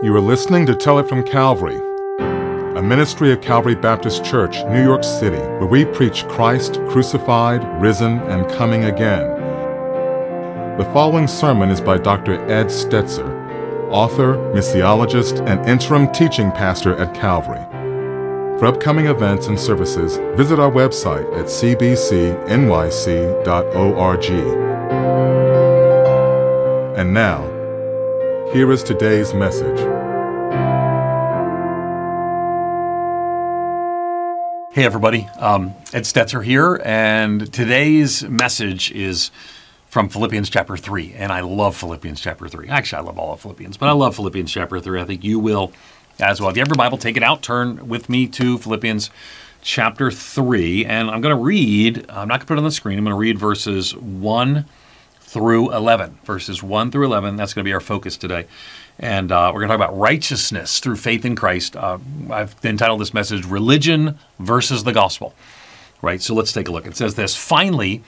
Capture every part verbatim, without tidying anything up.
You are listening to Tell It From Calvary, a ministry of Calvary Baptist Church, New York City, where we preach Christ crucified, risen, and coming again. The following sermon is by Doctor Ed Stetzer, author, missiologist, and interim teaching pastor at Calvary. For upcoming events and services, visit our website at c b c n y c dot org. And now, here is today's message. Hey everybody, um, Ed Stetzer here, and today's message is from Philippians chapter three, and I love Philippians chapter three. Actually, I love all of Philippians, but I love Philippians chapter three. I think you will as well. If you have your Bible, take it out, turn with me to Philippians chapter three, and I'm going to read, I'm not going to put it on the screen, I'm going to read verses one through eleven, verses one through eleven. That's going to be our focus today. And uh, we're going to talk about righteousness through faith in Christ. Uh, I've entitled this message, Religion versus the Gospel. Right, so let's take a look. It says this, "Finally,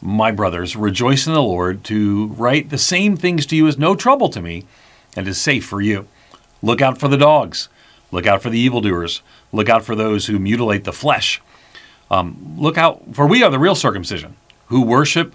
my brothers, rejoice in the Lord to write the same things to you is no trouble to me and is safe for you. Look out for the dogs. Look out for the evildoers. Look out for those who mutilate the flesh. Um, look out, for we are the real circumcision, who worship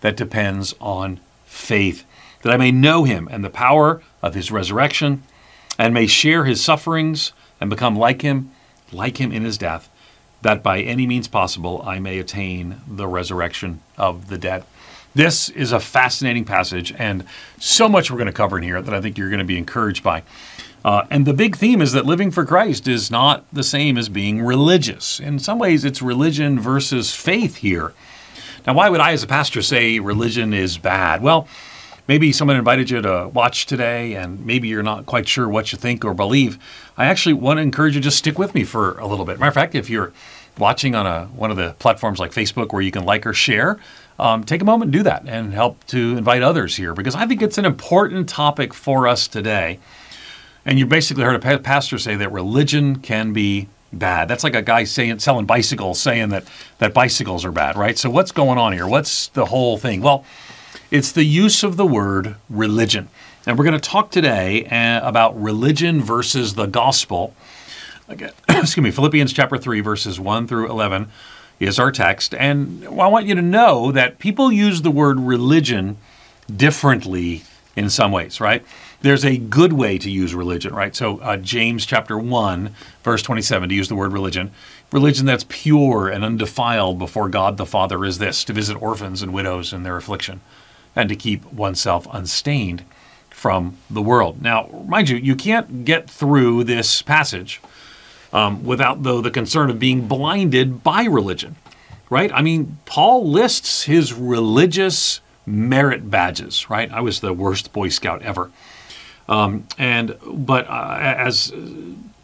that depends on faith, that I may know him and the power of his resurrection and may share his sufferings and become like him, like him in his death, that by any means possible I may attain the resurrection of the dead." This is a fascinating passage and so much we're going to cover in here that I think you're going to be encouraged by. Uh, and the big theme is that living for Christ is not the same as being religious. In some ways, it's religion versus faith here. Now, why would I as a pastor say religion is bad? Well, maybe someone invited you to watch today and maybe you're not quite sure what you think or believe. I actually want to encourage you to just stick with me for a little bit. Matter of fact, if you're watching on a, one of the platforms like Facebook where you can like or share, um, take a moment and do that and help to invite others here because I think it's an important topic for us today. And you basically heard a pastor say that religion can be bad. That's like a guy saying selling bicycles saying that that bicycles are bad, right? So what's going on here? What's the whole thing? Well, it's the use of the word religion. And we're going to talk today about religion versus the gospel. Again, excuse me, Philippians chapter three, verses one through eleven is our text. And I want you to know that people use the word religion differently in some ways, right? There's a good way to use religion, right? So uh, James chapter one, verse twenty-seven, to use the word religion. Religion that's pure and undefiled before God the Father is this, to visit orphans and widows in their affliction and to keep oneself unstained from the world. Now, mind you, you can't get through this passage um, without, though, the concern of being blinded by religion, right? I mean, Paul lists his religious merit badges, right? I was the worst Boy Scout ever. Um, and but uh, as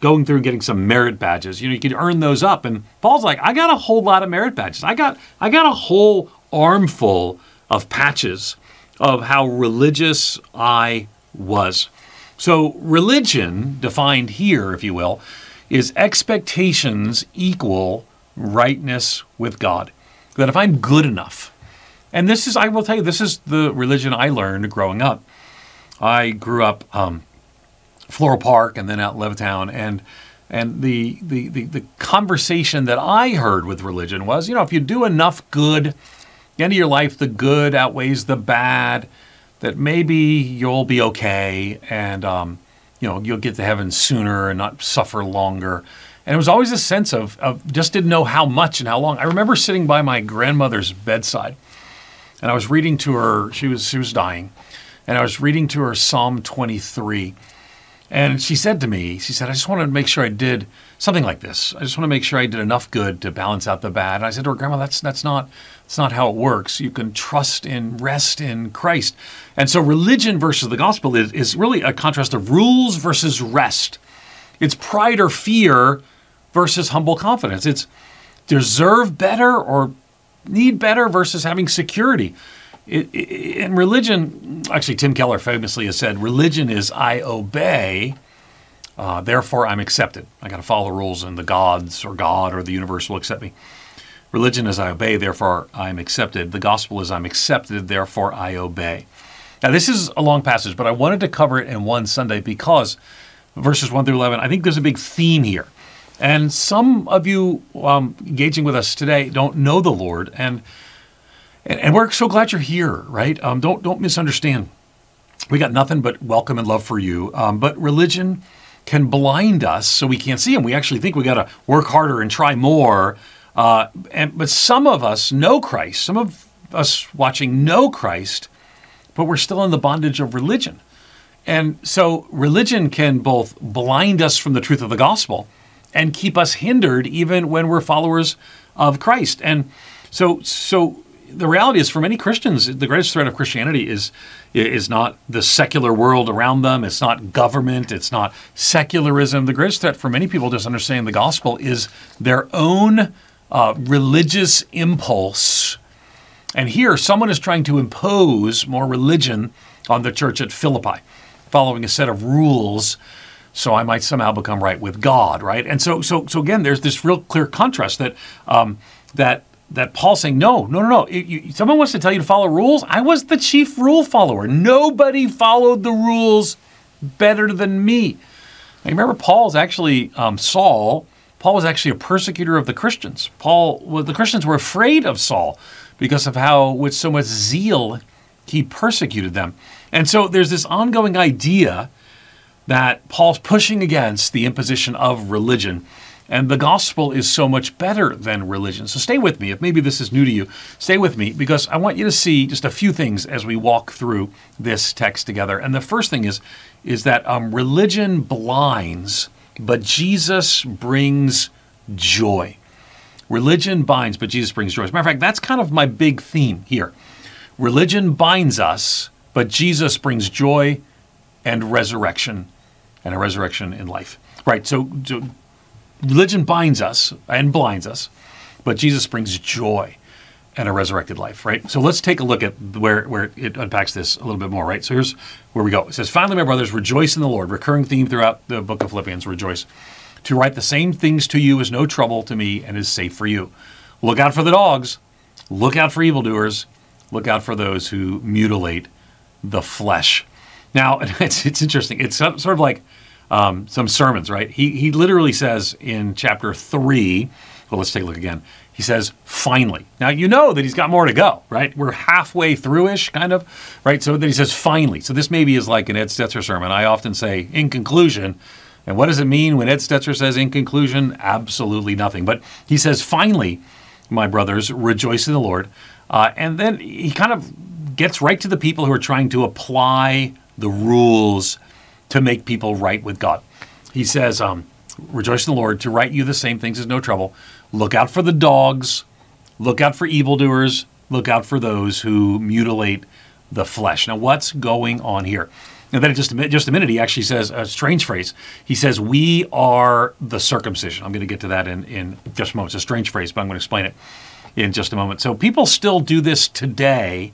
going through and getting some merit badges, you know, you could earn those up. And Paul's like, I got a whole lot of merit badges. I got I got a whole armful of patches of how religious I was. So religion, defined here, if you will, is expectations equal rightness with God. That if I'm good enough, and this is, I will tell you, this is the religion I learned growing up. I grew up um, Floral Park and then out in Levittown, and and the, the the the conversation that I heard with religion was, you know, if you do enough good, at the end of your life, the good outweighs the bad, that maybe you'll be okay, and um, you know, you'll get to heaven sooner and not suffer longer. And it was always a sense of, of just didn't know how much and how long. I remember sitting by my grandmother's bedside, and I was reading to her. She was she was dying, and I was reading to her Psalm twenty-three. And she said to me, she said, I just wanted to make sure I did something like this. I just want to make sure I did enough good to balance out the bad. And I said to her, Grandma, that's that's not that's not how it works. You can trust and rest in Christ. And so religion versus the gospel is, is really a contrast of rules versus rest. It's pride or fear versus humble confidence. It's deserve better or need better versus having security. It, it, in religion, actually, Tim Keller famously has said, religion is I obey, uh, therefore I'm accepted. I got to follow the rules and the gods or God or the universe will accept me. Religion is I obey, therefore I'm accepted. The gospel is I'm accepted, therefore I obey. Now, this is a long passage, but I wanted to cover it in one Sunday because verses one through eleven, I think there's a big theme here. And some of you um, engaging with us today don't know the Lord, and And we're so glad you're here, right? Um, don't don't misunderstand. We got nothing but welcome and love for you. Um, but religion can blind us, so we can't see Him. We actually think we got to work harder and try more. Uh, and but some of us know Christ. Some of us watching know Christ, but we're still in the bondage of religion. And so religion can both blind us from the truth of the gospel and keep us hindered, even when we're followers of Christ. And so so. The reality is, for many Christians, the greatest threat of Christianity is is not the secular world around them. It's not government. It's not secularism. The greatest threat for many people just understanding the gospel is their own uh, religious impulse. And here, someone is trying to impose more religion on the church at Philippi, following a set of rules, so I might somehow become right with God, right? And so, so, so again, there's this real clear contrast that um, that. that Paul's saying, no, no, no, no. It, you, someone wants to tell you to follow rules. I was the chief rule follower. Nobody followed the rules better than me. Now, remember, Paul's actually, um, Saul, Paul was actually a persecutor of the Christians. Paul, well, the Christians were afraid of Saul because of how, with so much zeal, he persecuted them. And so there's this ongoing idea that Paul's pushing against the imposition of religion. And the gospel is so much better than religion. So stay with me. If maybe this is new to you, stay with me, because I want you to see just a few things as we walk through this text together. And the first thing is, is that um, religion blinds, but Jesus brings joy. Religion binds, but Jesus brings joy. As a matter of fact, that's kind of my big theme here. Religion binds us, but Jesus brings joy and resurrection, and a resurrection in life. Right, so... so religion binds us and blinds us, but Jesus brings joy and a resurrected life, right? So let's take a look at where, where it unpacks this a little bit more, right? So here's where we go. It says, finally, my brothers, rejoice in the Lord. Recurring theme throughout the book of Philippians, rejoice. To write the same things to you is no trouble to me and is safe for you. Look out for the dogs. Look out for evildoers. Look out for those who mutilate the flesh. Now, it's, it's interesting. It's sort of like... Um, some sermons, right? He he literally says in chapter three, well, let's take a look again. He says, finally. Now, you know that he's got more to go, right? We're halfway through-ish, kind of, right? So then he says, finally. So this maybe is like an Ed Stetzer sermon. I often say, in conclusion. And what does it mean when Ed Stetzer says, in conclusion? Absolutely nothing. But he says, finally, my brothers, rejoice in the Lord. Uh, and then he kind of gets right to the people who are trying to apply the rules to make people right with God. He says, um, rejoice in the Lord, to write you the same things is no trouble. Look out for the dogs, look out for evildoers, look out for those who mutilate the flesh. Now, what's going on here? And then just a, just a minute, he actually says a strange phrase. He says, we are the circumcision. I'm going to get to that in, in just a moment. It's a strange phrase, but I'm going to explain it in just a moment. So people still do this today.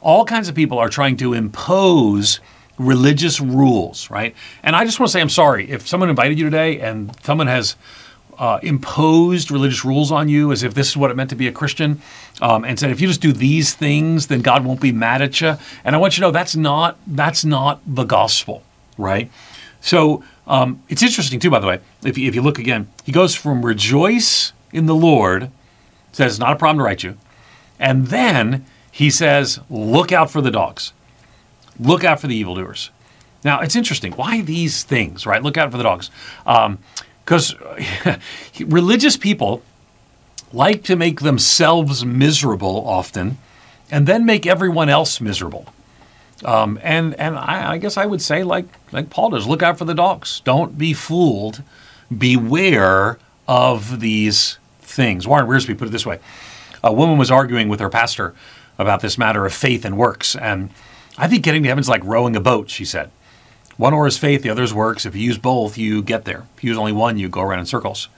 All kinds of people are trying to impose religious rules, right? And I just want to say I'm sorry. If someone invited you today and someone has uh, imposed religious rules on you as if this is what it meant to be a Christian, um, and said, if you just do these things, then God won't be mad at you. And I want you to know that's not, that's not the gospel, right? So um, it's interesting too, by the way, if you, if you look again, he goes from rejoice in the Lord, says it's not a problem to write you. And then he says, look out for the dogs. Look out for the evildoers. Now, it's interesting. Why these things, right? Look out for the dogs. Because um, religious people like to make themselves miserable often and then make everyone else miserable. Um, and and I, I guess I would say, like like Paul does, look out for the dogs. Don't be fooled. Beware of these things. Warren Wiersbe put it this way. A woman was arguing with her pastor about this matter of faith and works. And I think getting to heaven is like rowing a boat, she said. One oar is faith, the other is works. If you use both, you get there. If you use only one, you go around in circles.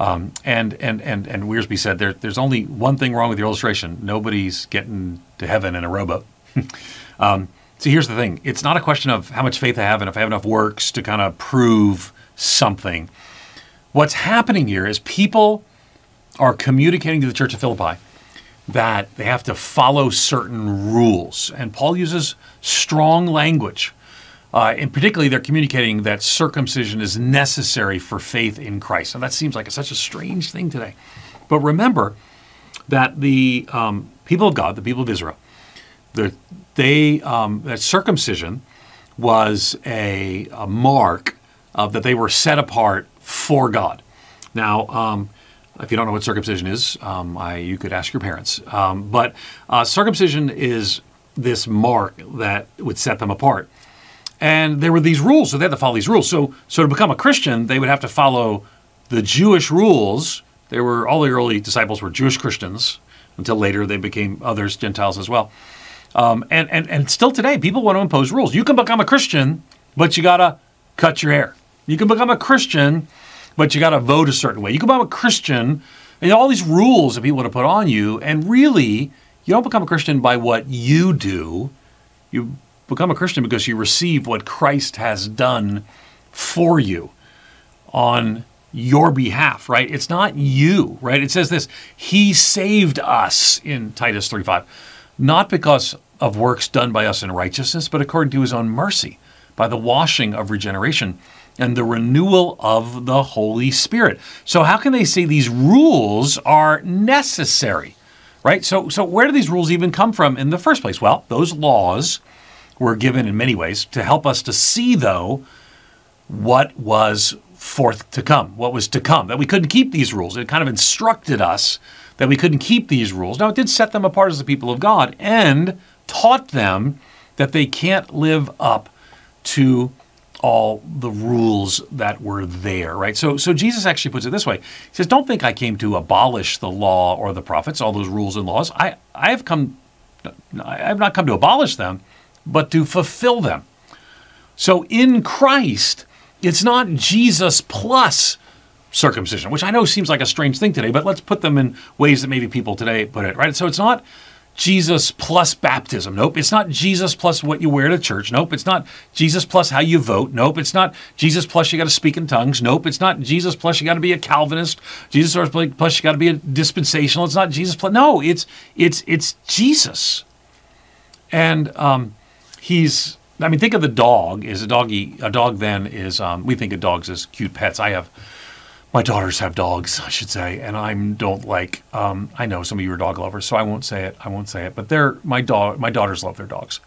Um, and, and, and, and Wiersbe said, there, there's only one thing wrong with your illustration. Nobody's getting to heaven in a rowboat. um, so here's the thing. It's not a question of how much faith I have and if I have enough works to kind of prove something. What's happening here is people are communicating to the church of Philippi that they have to follow certain rules. And Paul uses strong language. Uh, and particularly, they're communicating that circumcision is necessary for faith in Christ. And that seems like such a strange thing today. But remember that the um, people of God, the people of Israel, they um, that circumcision was a, a mark of that they were set apart for God. Now, um, if you don't know what circumcision is, um, I, you could ask your parents. Um, but uh, circumcision is this mark that would set them apart. And there were these rules, so they had to follow these rules. So, so to become a Christian, they would have to follow the Jewish rules. There were all the early disciples were Jewish Christians until later they became others, Gentiles as well. Um, and, and, and still today, people want to impose rules. You can become a Christian, but you got to cut your hair. You can become a Christian, but you got to vote a certain way. You can become a Christian, and all these rules that people want to put on you, and really, you don't become a Christian by what you do. You become a Christian because you receive what Christ has done for you on your behalf, right? It's not you, right? It says this, he saved us in Titus three five, not because of works done by us in righteousness, but according to his own mercy, by the washing of regeneration and the renewal of the Holy Spirit. So how can they say these rules are necessary, right? So, so where do these rules even come from in the first place? Well, those laws were given in many ways to help us to see, though, what was forth to come, what was to come, that we couldn't keep these rules. It kind of instructed us that we couldn't keep these rules. Now, it did set them apart as the people of God and taught them that they can't live up to all the rules that were there, right? So, so Jesus actually puts it this way. He says, don't think I came to abolish the law or the prophets, all those rules and laws. I, I have come, I have not come to abolish them, but to fulfill them. So in Christ, it's not Jesus plus circumcision, which I know seems like a strange thing today, but let's put them in ways that maybe people today put it, right? So it's not Jesus plus baptism. Nope. It's not Jesus plus what you wear to church. Nope. It's not Jesus plus how you vote. Nope. It's not Jesus plus you got to speak in tongues. Nope. It's not Jesus plus you got to be a Calvinist. Jesus plus you got to be a dispensational. It's not Jesus plus. No, it's, it's, it's Jesus. And, um, He's, I mean, think of the dog is a doggy, a dog then is, um, we think of dogs as cute pets. I have, my daughters have dogs, I should say, and I don't like, um, I know some of you are dog lovers, so I won't say it, I won't say it, but they're, my dog, my daughters love their dogs.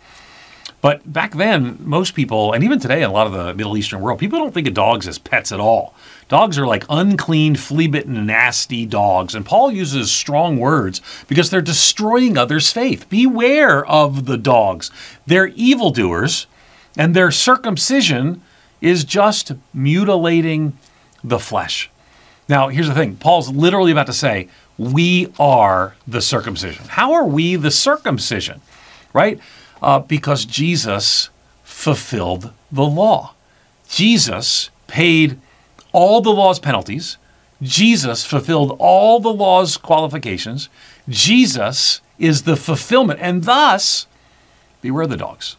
But back then, most people, and even today in a lot of the Middle Eastern world, people don't think of dogs as pets at all. Dogs are like unclean, flea-bitten, nasty dogs. And Paul uses strong words because they're destroying others' faith. Beware of the dogs. They're evildoers, and their circumcision is just mutilating the flesh. Now, here's the thing. Paul's literally about to say, we are the circumcision. How are we the circumcision, right? Uh, because Jesus fulfilled the law. Jesus paid all the law's penalties. Jesus fulfilled all the law's qualifications. Jesus is the fulfillment. And thus, beware the dogs.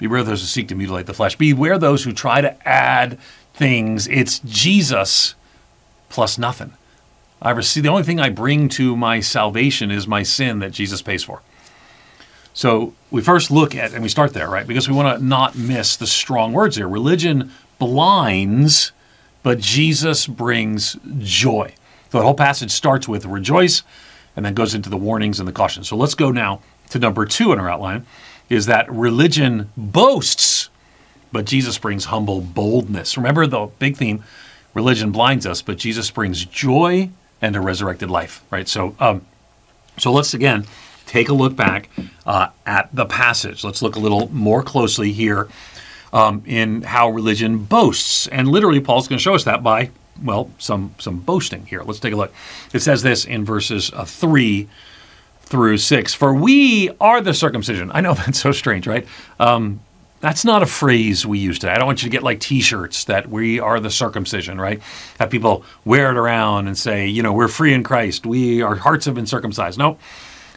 Beware those who seek to mutilate the flesh. Beware those who try to add things. It's Jesus plus nothing. I receive, the only thing I bring to my salvation is my sin that Jesus pays for. So we first look at, and we start there, right? Because we want to not miss the strong words here. Religion blinds, but Jesus brings joy. So the whole passage starts with rejoice and then goes into the warnings and the cautions. So let's go now to number two in our outline, is that religion boasts, but Jesus brings humble boldness. Remember the big theme, religion blinds us, but Jesus brings joy and a resurrected life, right? So, um, so let's again take a look back uh, at the passage. Let's look a little more closely here um, in how religion boasts. And literally, Paul's going to show us that by, well, some some boasting here. Let's take a look. It says this in verses uh, three through six. For we are the circumcision. I know that's so strange, right? Um, that's not a phrase we use today. I don't want you to get like T-shirts that we are the circumcision, right? Have people wear it around and say, you know, we're free in Christ. We, our hearts have been circumcised. No,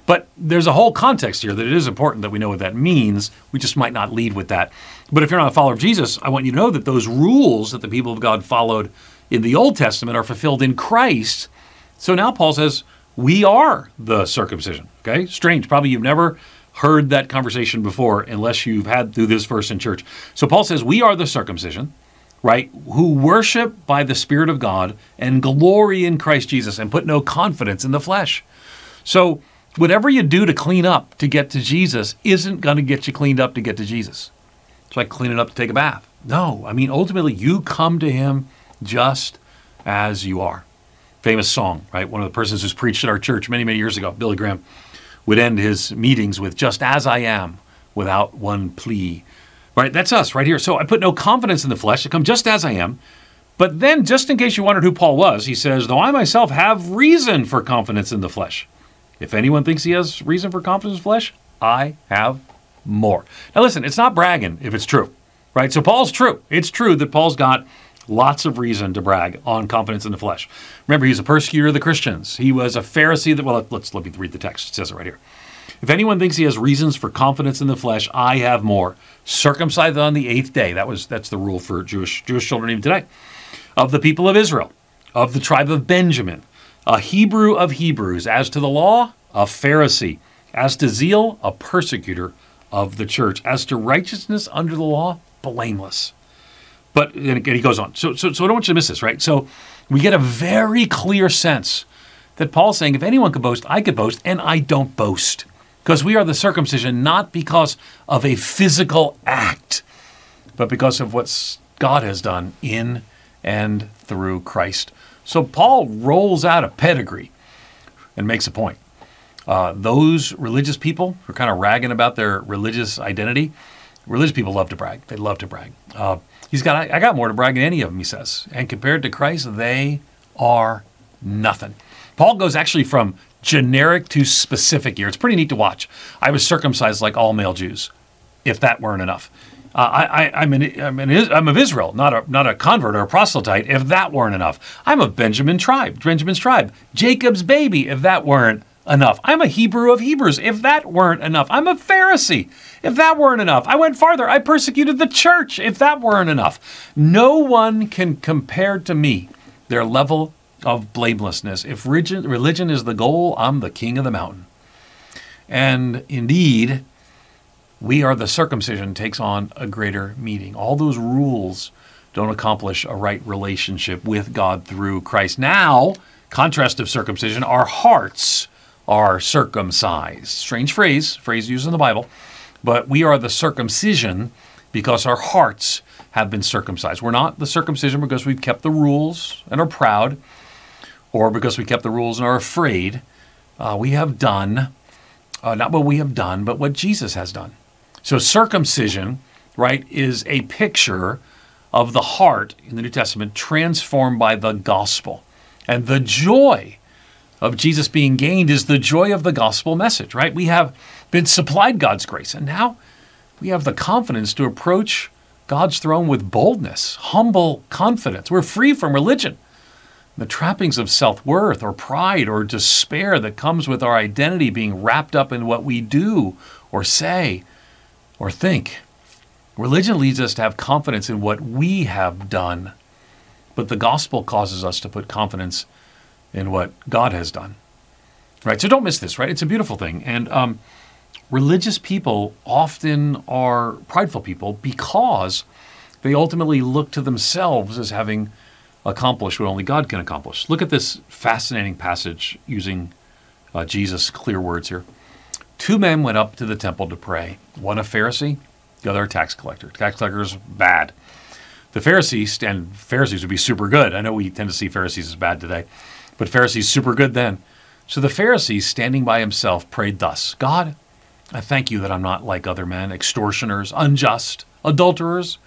but there's a whole context here that it is important that we know what that means. We just might not lead with that. But if you're not a follower of Jesus, I want you to know that those rules that the people of God followed in the Old Testament are fulfilled in Christ. So now Paul says, we are the circumcision, okay? Strange, probably you've never heard that conversation before unless you've had through this verse in church. So Paul says, we are the circumcision, right? Who worship by the Spirit of God and glory in Christ Jesus and put no confidence in the flesh. So whatever you do to clean up to get to Jesus isn't going to get you cleaned up to get to Jesus. It's like cleaning up to take a bath. No, I mean, ultimately you come to him just as you are. Famous song, right? One of the persons who's preached at our church many, many years ago, Billy Graham, would end his meetings with just as I am without one plea, right? That's us right here. So I put no confidence in the flesh to come just as I am. But then just in case you wondered who Paul was, he says, though I myself have reason for confidence in the flesh. If anyone thinks he has reason for confidence in the flesh, I have more. Now listen, it's not bragging if it's true, right? So Paul's true. It's true that Paul's got lots of reason to brag on confidence in the flesh. Remember, he's a persecutor of the Christians. He was a Pharisee that, well, let's let me read the text. It says it right here. If anyone thinks he has reasons for confidence in the flesh, I have more. Circumcised on the eighth day. That was, that's the rule for Jewish, Jewish children even today. Of the people of Israel, of the tribe of Benjamin, a Hebrew of Hebrews. As to the law, a Pharisee. As to zeal, a persecutor of the church. As to righteousness under the law, blameless. But and he goes on. So, so, so I don't want you to miss this, right? So we get a very clear sense that Paul's saying, if anyone could boast, I could boast, and I don't boast. Because we are the circumcision, not because of a physical act, but because of what God has done in and through Christ. So Paul rolls out a pedigree and makes a point. Uh, those religious people who are kind of ragging about their religious identity, religious people love to brag. They love to brag. Uh, He's got, I got more to brag than any of them, he says. And compared to Christ, they are nothing. Paul goes actually from generic to specific here. It's pretty neat to watch. I was circumcised like all male Jews, if that weren't enough. Uh, I, I, I'm, an, I'm, an, I'm of Israel, not a, not a convert or a proselyte, if that weren't enough. I'm of Benjamin tribe, Benjamin's tribe. Jacob's baby, if that weren't enough. I'm a Hebrew of Hebrews, if that weren't enough. I'm a Pharisee, if that weren't enough. I went farther. I persecuted the church, if that weren't enough. No one can compare to me their level of blamelessness. If religion is the goal, I'm the king of the mountain. And indeed, we are the circumcision takes on a greater meaning. All those rules don't accomplish a right relationship with God through Christ. Now, contrast of circumcision, our hearts are circumcised. Strange phrase, phrase used in the Bible, but we are the circumcision because our hearts have been circumcised. We're not the circumcision because we've kept the rules and are proud, or because we kept the rules and are afraid. Uh, we have done, uh, not what we have done, but what Jesus has done. So circumcision, right, is a picture of the heart in the New Testament transformed by the gospel. And the joy of Jesus being gained is the joy of the gospel message, right? We have been supplied God's grace, and now we have the confidence to approach God's throne with boldness, humble confidence. We're free from religion, the trappings of self-worth or pride or despair that comes with our identity being wrapped up in what we do or say or think. Religion leads us to have confidence in what we have done, but the gospel causes us to put confidence in what God has done, right? So don't miss this, right? It's a beautiful thing. And um, religious people often are prideful people because they ultimately look to themselves as having accomplished what only God can accomplish. Look at this fascinating passage using uh, Jesus' clear words here. Two men went up to the temple to pray, one a Pharisee know, they're a tax collector. Tax collectors, bad. The Pharisees, and Pharisees would be super good. I know we tend to see Pharisees as bad today, but Pharisees super good then. So the Pharisee, standing by himself, prayed thus, God, I thank you that I'm not like other men, extortioners, unjust, adulterers,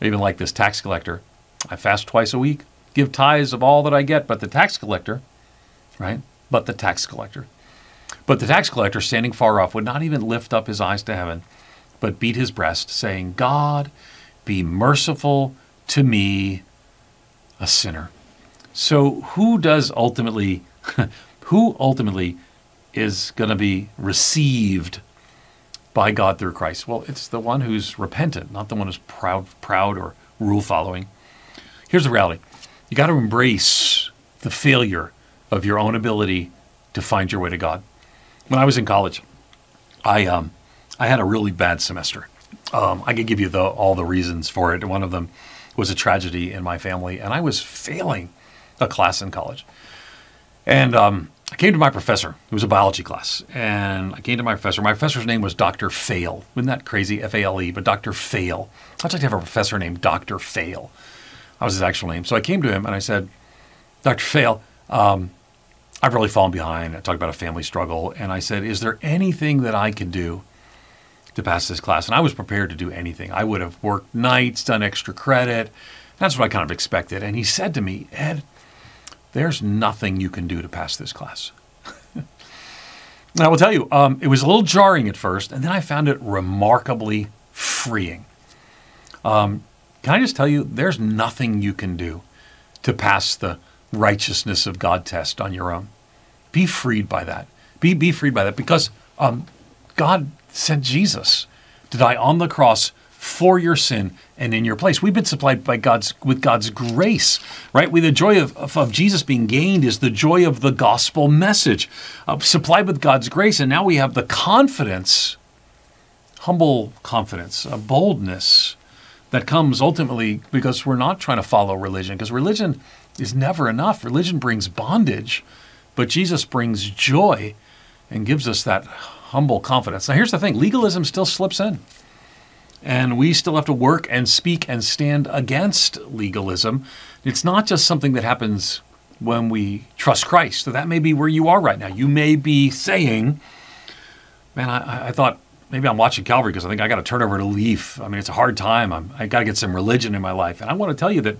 even like this tax collector. I fast twice a week, give tithes of all that I get, but the tax collector, right? But the tax collector. But the tax collector, standing far off, would not even lift up his eyes to heaven, but beat his breast, saying, God, be merciful to me, a sinner. So who does ultimately, who ultimately is going to be received by God through Christ? Well, it's the one who's repentant, not the one who's proud, proud or rule-following. Here's the reality. You got to embrace the failure of your own ability to find your way to God. When I was in college, I um, I had a really bad semester. Um, I could give you the, all the reasons for it. One of them was a tragedy in my family, and I was failing a class in college. And um, I came to my professor. It was a biology class. And I came to my professor. My professor's name was Doctor Fail. Isn't that crazy? F A L E, but Doctor Fail. I'd like to have a professor named Doctor Fail. That was his actual name. So I came to him and I said, Doctor Fail, um, I've really fallen behind. I talked about a family struggle. And I said, is there anything that I can do to pass this class? And I was prepared to do anything. I would have worked nights, done extra credit. That's what I kind of expected. And he said to me, Ed, there's nothing you can do to pass this class. And I will tell you, um, it was a little jarring at first, and then I found it remarkably freeing. Um, can I just tell you, there's nothing you can do to pass the righteousness of God test on your own. Be freed by that. Be, be freed by that because um, God sent Jesus to die on the cross for your sin and in your place. We've been supplied by God's with God's grace, right? With the joy of, of, of Jesus being gained is the joy of the gospel message, uh, supplied with God's grace. And now we have the confidence, humble confidence, a boldness that comes ultimately because we're not trying to follow religion, because religion is never enough. Religion brings bondage, but Jesus brings joy and gives us that humble confidence. Now, here's the thing. Legalism still slips in. And we still have to work and speak and stand against legalism. It's not just something that happens when we trust Christ. So that may be where you are right now. You may be saying, man, I, I thought maybe I'm watching Calvary because I think I got to turn over a leaf. I mean, it's a hard time. I'm, I got to get some religion in my life. And I want to tell you that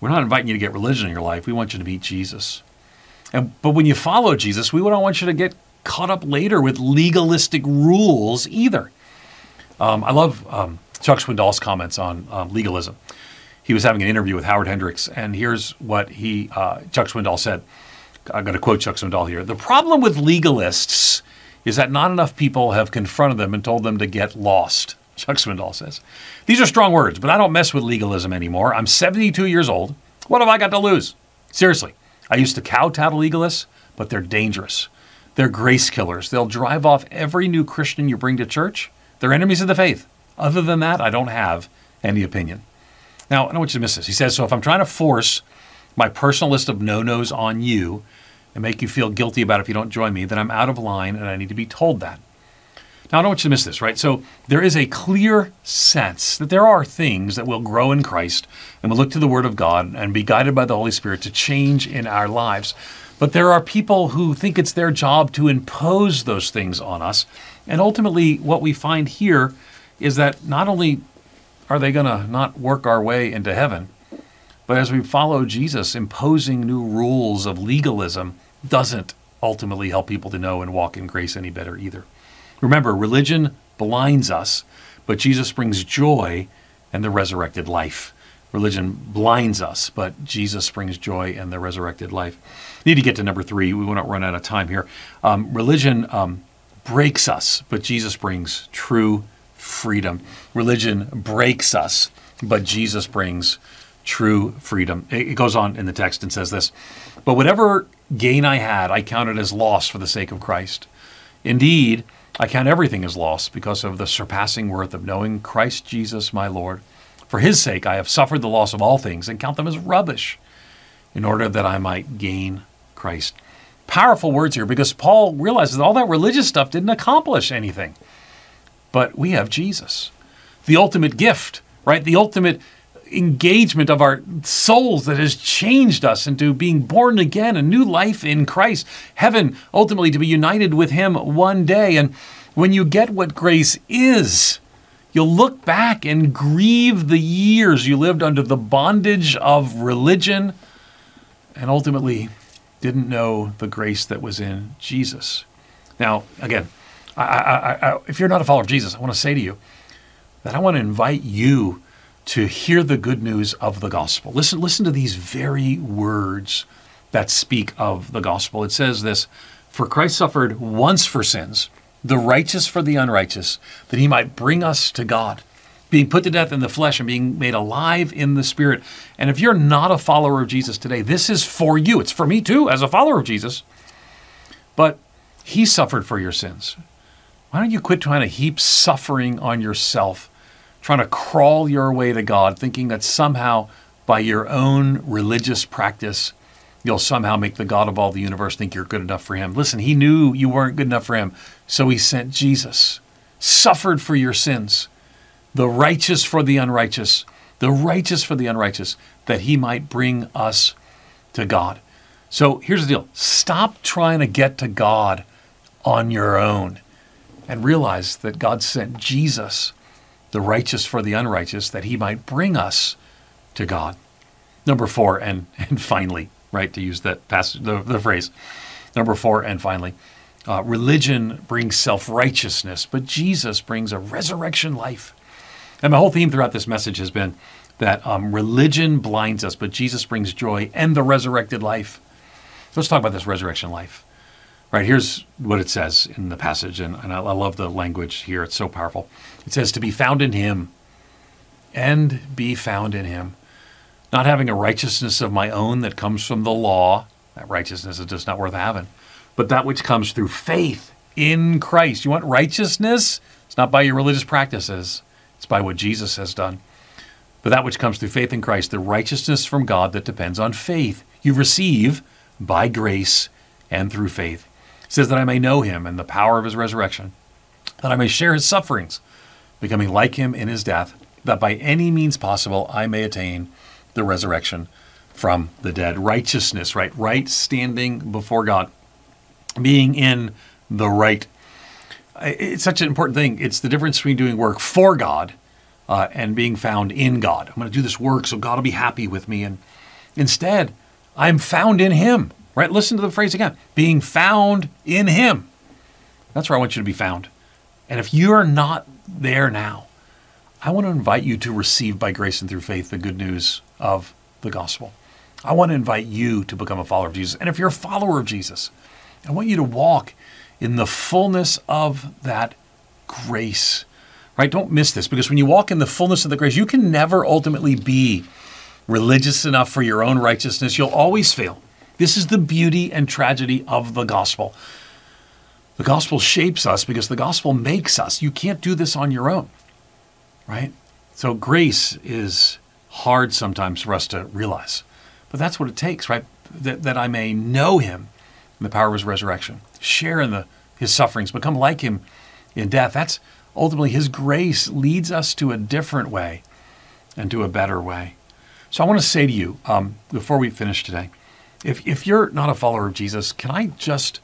we're not inviting you to get religion in your life. We want you to meet Jesus. And but when you follow Jesus, we don't want you to get caught up later with legalistic rules either. Um, I love um, Chuck Swindoll's comments on um, legalism. He was having an interview with Howard Hendricks, and here's what he uh, Chuck Swindoll said. I'm going to quote Chuck Swindoll here. The problem with legalists is that not enough people have confronted them and told them to get lost, Chuck Swindoll says. These are strong words, but I don't mess with legalism anymore. I'm seventy-two years old. What have I got to lose? Seriously, I used to kowtow legalists, but they're dangerous. They're grace killers. They'll drive off every new Christian you bring to church. They're enemies of the faith. Other than that, I don't have any opinion. Now, I don't want you to miss this. He says, so if I'm trying to force my personal list of no-nos on you and make you feel guilty about it if you don't join me, then I'm out of line and I need to be told that. Now, I don't want you to miss this, right? So there is a clear sense that there are things that will grow in Christ and we'll look to the Word of God and be guided by the Holy Spirit to change in our lives. But there are people who think it's their job to impose those things on us. And ultimately, what we find here is that not only are they going to not work our way into heaven, but as we follow Jesus, imposing new rules of legalism doesn't ultimately help people to know and walk in grace any better either. Remember, religion blinds us, but Jesus brings joy and the resurrected life. Religion blinds us, but Jesus brings joy and the resurrected life. We need to get to number three. We will not run out of time here. Um, religion um, breaks us, but Jesus brings true freedom. Religion breaks us, but Jesus brings true freedom. It, it goes on in the text and says this, but whatever gain I had, I counted as loss for the sake of Christ. Indeed, I count everything as loss because of the surpassing worth of knowing Christ Jesus, my Lord. For his sake, I have suffered the loss of all things and count them as rubbish in order that I might gain Christ. Powerful words here because Paul realizes that all that religious stuff didn't accomplish anything. But we have Jesus. the ultimate gift, right? The ultimate engagement of our souls that has changed us into being born again, a new life in Christ, heaven, ultimately to be united with him one day. And when you get what grace is, you'll look back and grieve the years you lived under the bondage of religion and ultimately didn't know the grace that was in Jesus. Now, again, I, I, I, if you're not a follower of Jesus, I want to say to you that I want to invite you to hear the good news of the gospel. Listen, listen to these very words that speak of the gospel. It says this: "For Christ suffered once for sins, the righteous for the unrighteous, that he might bring us to God, being put to death in the flesh and being made alive in the Spirit." And if you're not a follower of Jesus today, this is for you. It's for me too, as a follower of Jesus. But he suffered for your sins. Why don't you quit trying to heap suffering on yourself, trying to crawl your way to God, thinking that somehow by your own religious practice, you'll somehow make the God of all the universe think you're good enough for him. Listen, he knew you weren't good enough for him, so he sent Jesus, suffered for your sins, the righteous for the unrighteous, the righteous for the unrighteous, that he might bring us to God. So here's the deal. Stop trying to get to God on your own and realize that God sent Jesus, the righteous for the unrighteous, that he might bring us to God. Number four, and, and finally, right, to use that passage, the, the phrase, number four, and finally, uh, religion brings self-righteousness, but Jesus brings a resurrection life. And my whole theme throughout this message has been that um, religion blinds us, but Jesus brings joy and the resurrected life. So let's talk about this resurrection life. Right, here's what it says in the passage, and, and I, I love the language here. It's so powerful. It says, to be found in him, and be found in him, not having a righteousness of my own that comes from the law. That righteousness is just not worth having, but that which comes through faith in Christ. You want righteousness? It's not by your religious practices. It's by what Jesus has done. But that which comes through faith in Christ, the righteousness from God that depends on faith, you receive by grace and through faith. It says that I may know him and the power of his resurrection, that I may share his sufferings, becoming like him in his death, that by any means possible I may attain the resurrection from the dead. Righteousness, right? Right standing before God, being in the right. It's such an important thing. It's the difference between doing work for God uh, and being found in God. I'm going to do this work so God will be happy with me. And instead, I'm found in him. Right? Listen to the phrase again, being found in him. That's where I want you to be found. And if you're not there now, I want to invite you to receive by grace and through faith the good news of the gospel. I want to invite you to become a follower of Jesus. And if you're a follower of Jesus, I want you to walk in the fullness of that grace. Right? Don't miss this, because when you walk in the fullness of the grace, you can never ultimately be religious enough for your own righteousness. You'll always fail. This is the beauty and tragedy of the gospel. The gospel shapes us because the gospel makes us. You can't do this on your own, right? So grace is hard sometimes for us to realize, but that's what it takes, right? That, that I may know him in the power of his resurrection, share in the, his sufferings, become like him in death. That's ultimately his grace leads us to a different way and to a better way. So I want to say to you, um, before we finish today, If if you're not a follower of Jesus, can I just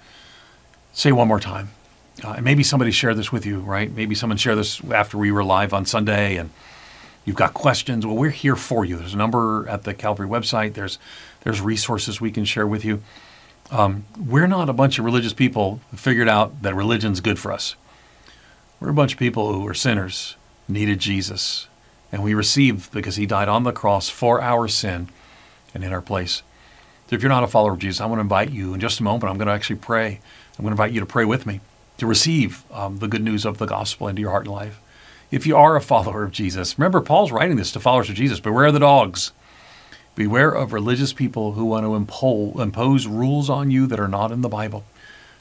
say one more time? Uh, and maybe somebody shared this with you, right? Maybe someone shared this after we were live on Sunday and you've got questions. Well, we're here for you. There's a number at the Calvary website. There's there's resources we can share with you. Um, we're not a bunch of religious people who figured out that religion's good for us. We're a bunch of people who are sinners, needed Jesus, and we received because he died on the cross for our sin and in our place. So if you're not a follower of Jesus, I want to invite you in just a moment. I'm going to actually pray. I'm going to invite you to pray with me to receive um, the good news of the gospel into your heart and life. If you are a follower of Jesus, remember Paul's writing this to followers of Jesus. Beware the dogs. Beware of religious people who want to impose, impose rules on you that are not in the Bible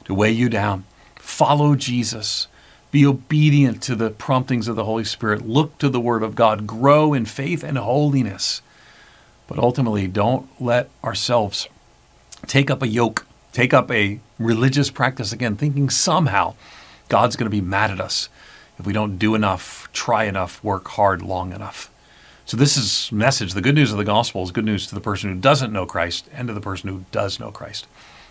to weigh you down. Follow Jesus. Be obedient to the promptings of the Holy Spirit. Look to the Word of God. Grow in faith and holiness. But ultimately, don't let ourselves take up a yoke, take up a religious practice again, thinking somehow God's going to be mad at us if we don't do enough, try enough, work hard long enough. So this is message. The good news of the gospel is good news to the person who doesn't know Christ and to the person who does know Christ.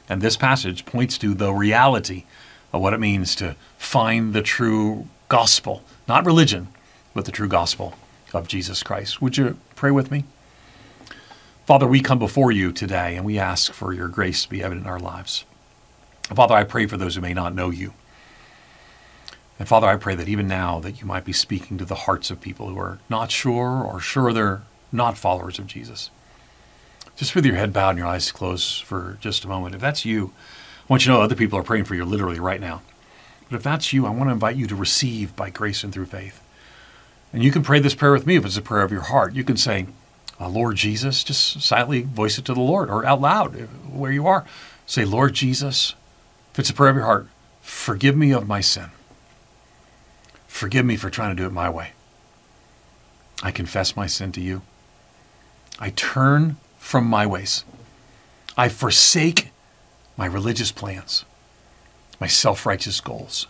And this passage points to the reality of what it means to find the true gospel, not religion, but the true gospel of Jesus Christ. Would you pray with me? Father, we come before you today and we ask for your grace to be evident in our lives. Father, I pray for those who may not know you. And Father, I pray that even now that you might be speaking to the hearts of people who are not sure or sure they're not followers of Jesus. Just with your head bowed and your eyes closed for just a moment. If that's you, I want you to know other people are praying for you literally right now. But if that's you, I want to invite you to receive by grace and through faith. And you can pray this prayer with me if it's a prayer of your heart. You can say, oh, Lord Jesus, just silently voice it to the Lord or out loud where you are. Say, Lord Jesus, if it's a prayer of your heart, forgive me of my sin. Forgive me for trying to do it my way. I confess my sin to you. I turn from my ways. I forsake my religious plans, my self-righteous goals,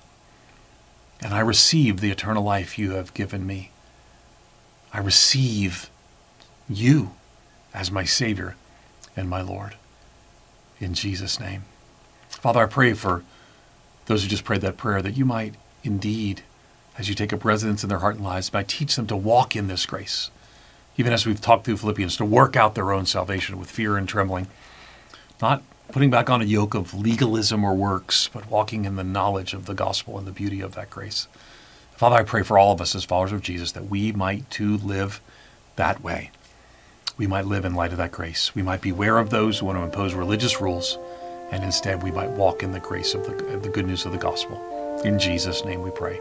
and I receive the eternal life you have given me. I receive you as my Savior and my Lord. In Jesus' name. Father, I pray for those who just prayed that prayer that you might indeed, as you take up residence in their heart and lives, might teach them to walk in this grace, even as we've talked through Philippians, to work out their own salvation with fear and trembling, not putting back on a yoke of legalism or works, but walking in the knowledge of the gospel and the beauty of that grace. Father, I pray for all of us as followers of Jesus that we might too live that way. We might live in light of that grace. We might beware of those who want to impose religious rules, and instead we might walk in the grace of the, of the good news of the gospel. In Jesus' name we pray.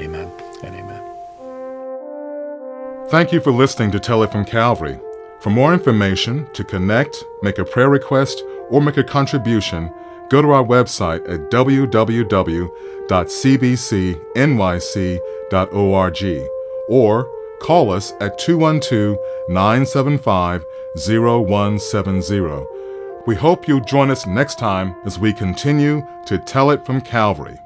Amen and amen. Thank you for listening to Tell It from Calvary. For more information, to connect, make a prayer request, or make a contribution, go to our website at w w w dot c b c n y c dot org or call us at two one two, nine seven five, zero one seven zero. We hope you'll join us next time as we continue to Tell It from Calvary.